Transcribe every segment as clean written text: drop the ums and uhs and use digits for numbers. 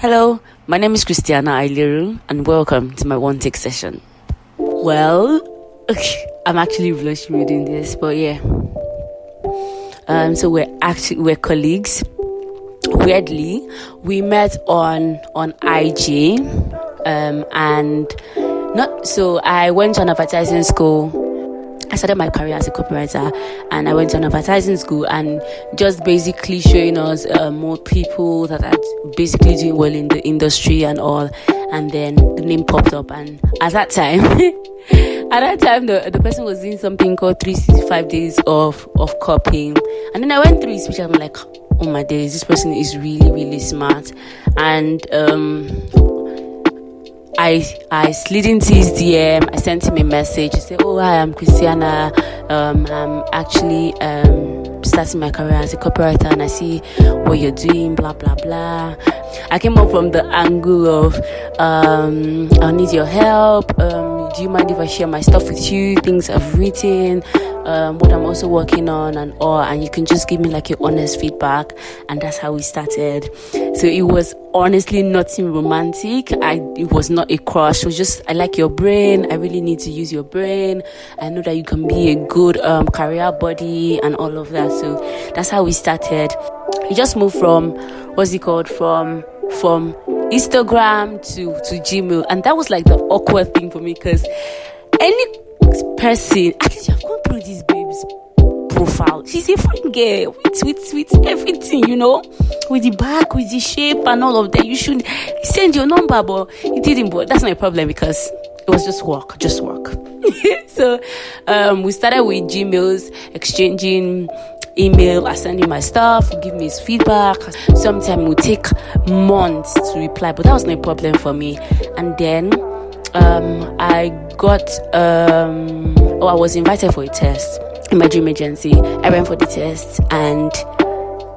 Hello, my name is Christiana Ailiru and welcome to my one take session. Well, I'm actually blushing reading this, but yeah. So we're colleagues. Weirdly, we met on IG, I went to an advertising school. I started my career as a copywriter and I went to an advertising school and just basically showing us more people that are basically doing well in the industry and all. And then the name popped up, and at that time the person was doing something called 365 days of copying. And then I went through his speech and I'm like, oh my days, this person is really, really smart. And I slid into his DM. I sent him a message. He said, "Oh, hi, I'm Christiana. I'm actually starting my career as a copywriter, and I see what you're doing. Blah blah blah." I came up from the angle of, "I need your help. Do you mind if I share my stuff with you? Things I've written, what I'm also working on, and all. And you can just give me like your honest feedback." And that's how we started. So it was honestly nothing romantic. It was not a crush. It was just, I like your brain. I really need to use your brain. I know that you can be a good career buddy and all of that. So that's how we started. We just moved from Instagram to Gmail, and that was like the awkward thing for me, because any person, actually, I've gone through this babe's profile. She's a fine girl with everything, you know, with the back, with the shape and all of that. You should send your number, but it didn't. But that's my problem, because it was just work. So we started with Gmails, exchanging email. I send him my stuff, give me his feedback. Sometimes it would take months to reply, but that was no problem for me. And then I was invited for a test in my dream agency. I went for the test and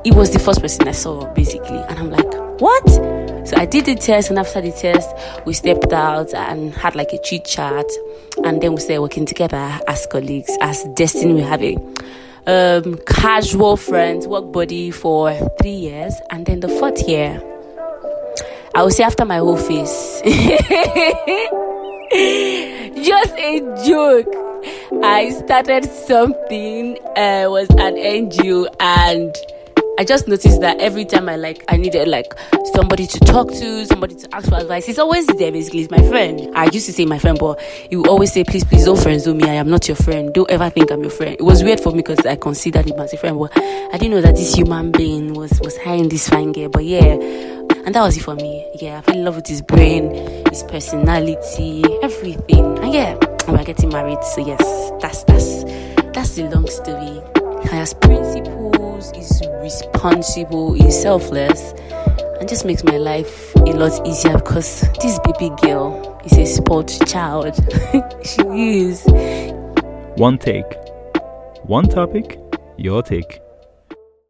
he was the first person I saw, basically, and I'm like, what? So I did the test, and after the test we stepped out and had like a chit chat, and then we started working together as colleagues, as destiny. We have a casual friends, work buddy for 3 years, and then the fourth year, I would say after my whole face, just a joke, I started something. Was an NGO, and I just noticed that every time I needed like somebody to talk to, somebody to ask for advice, he's always there. Basically, he's my friend. I used to say my friend, but he would always say, please don't friendzone me. I am not your friend. Don't ever think I'm your friend. It was weird for me, because I considered him as a friend, but I didn't know that this human being was hiding this fine girl. But yeah, and that was it for me. Yeah, I fell in love with his brain, his personality, everything. And yeah, we're getting married. So yes, that's the long story. He has principles, is responsible, is selfless, and just makes my life a lot easier, because this baby girl is a spoiled child. She is. One take. One topic, your take.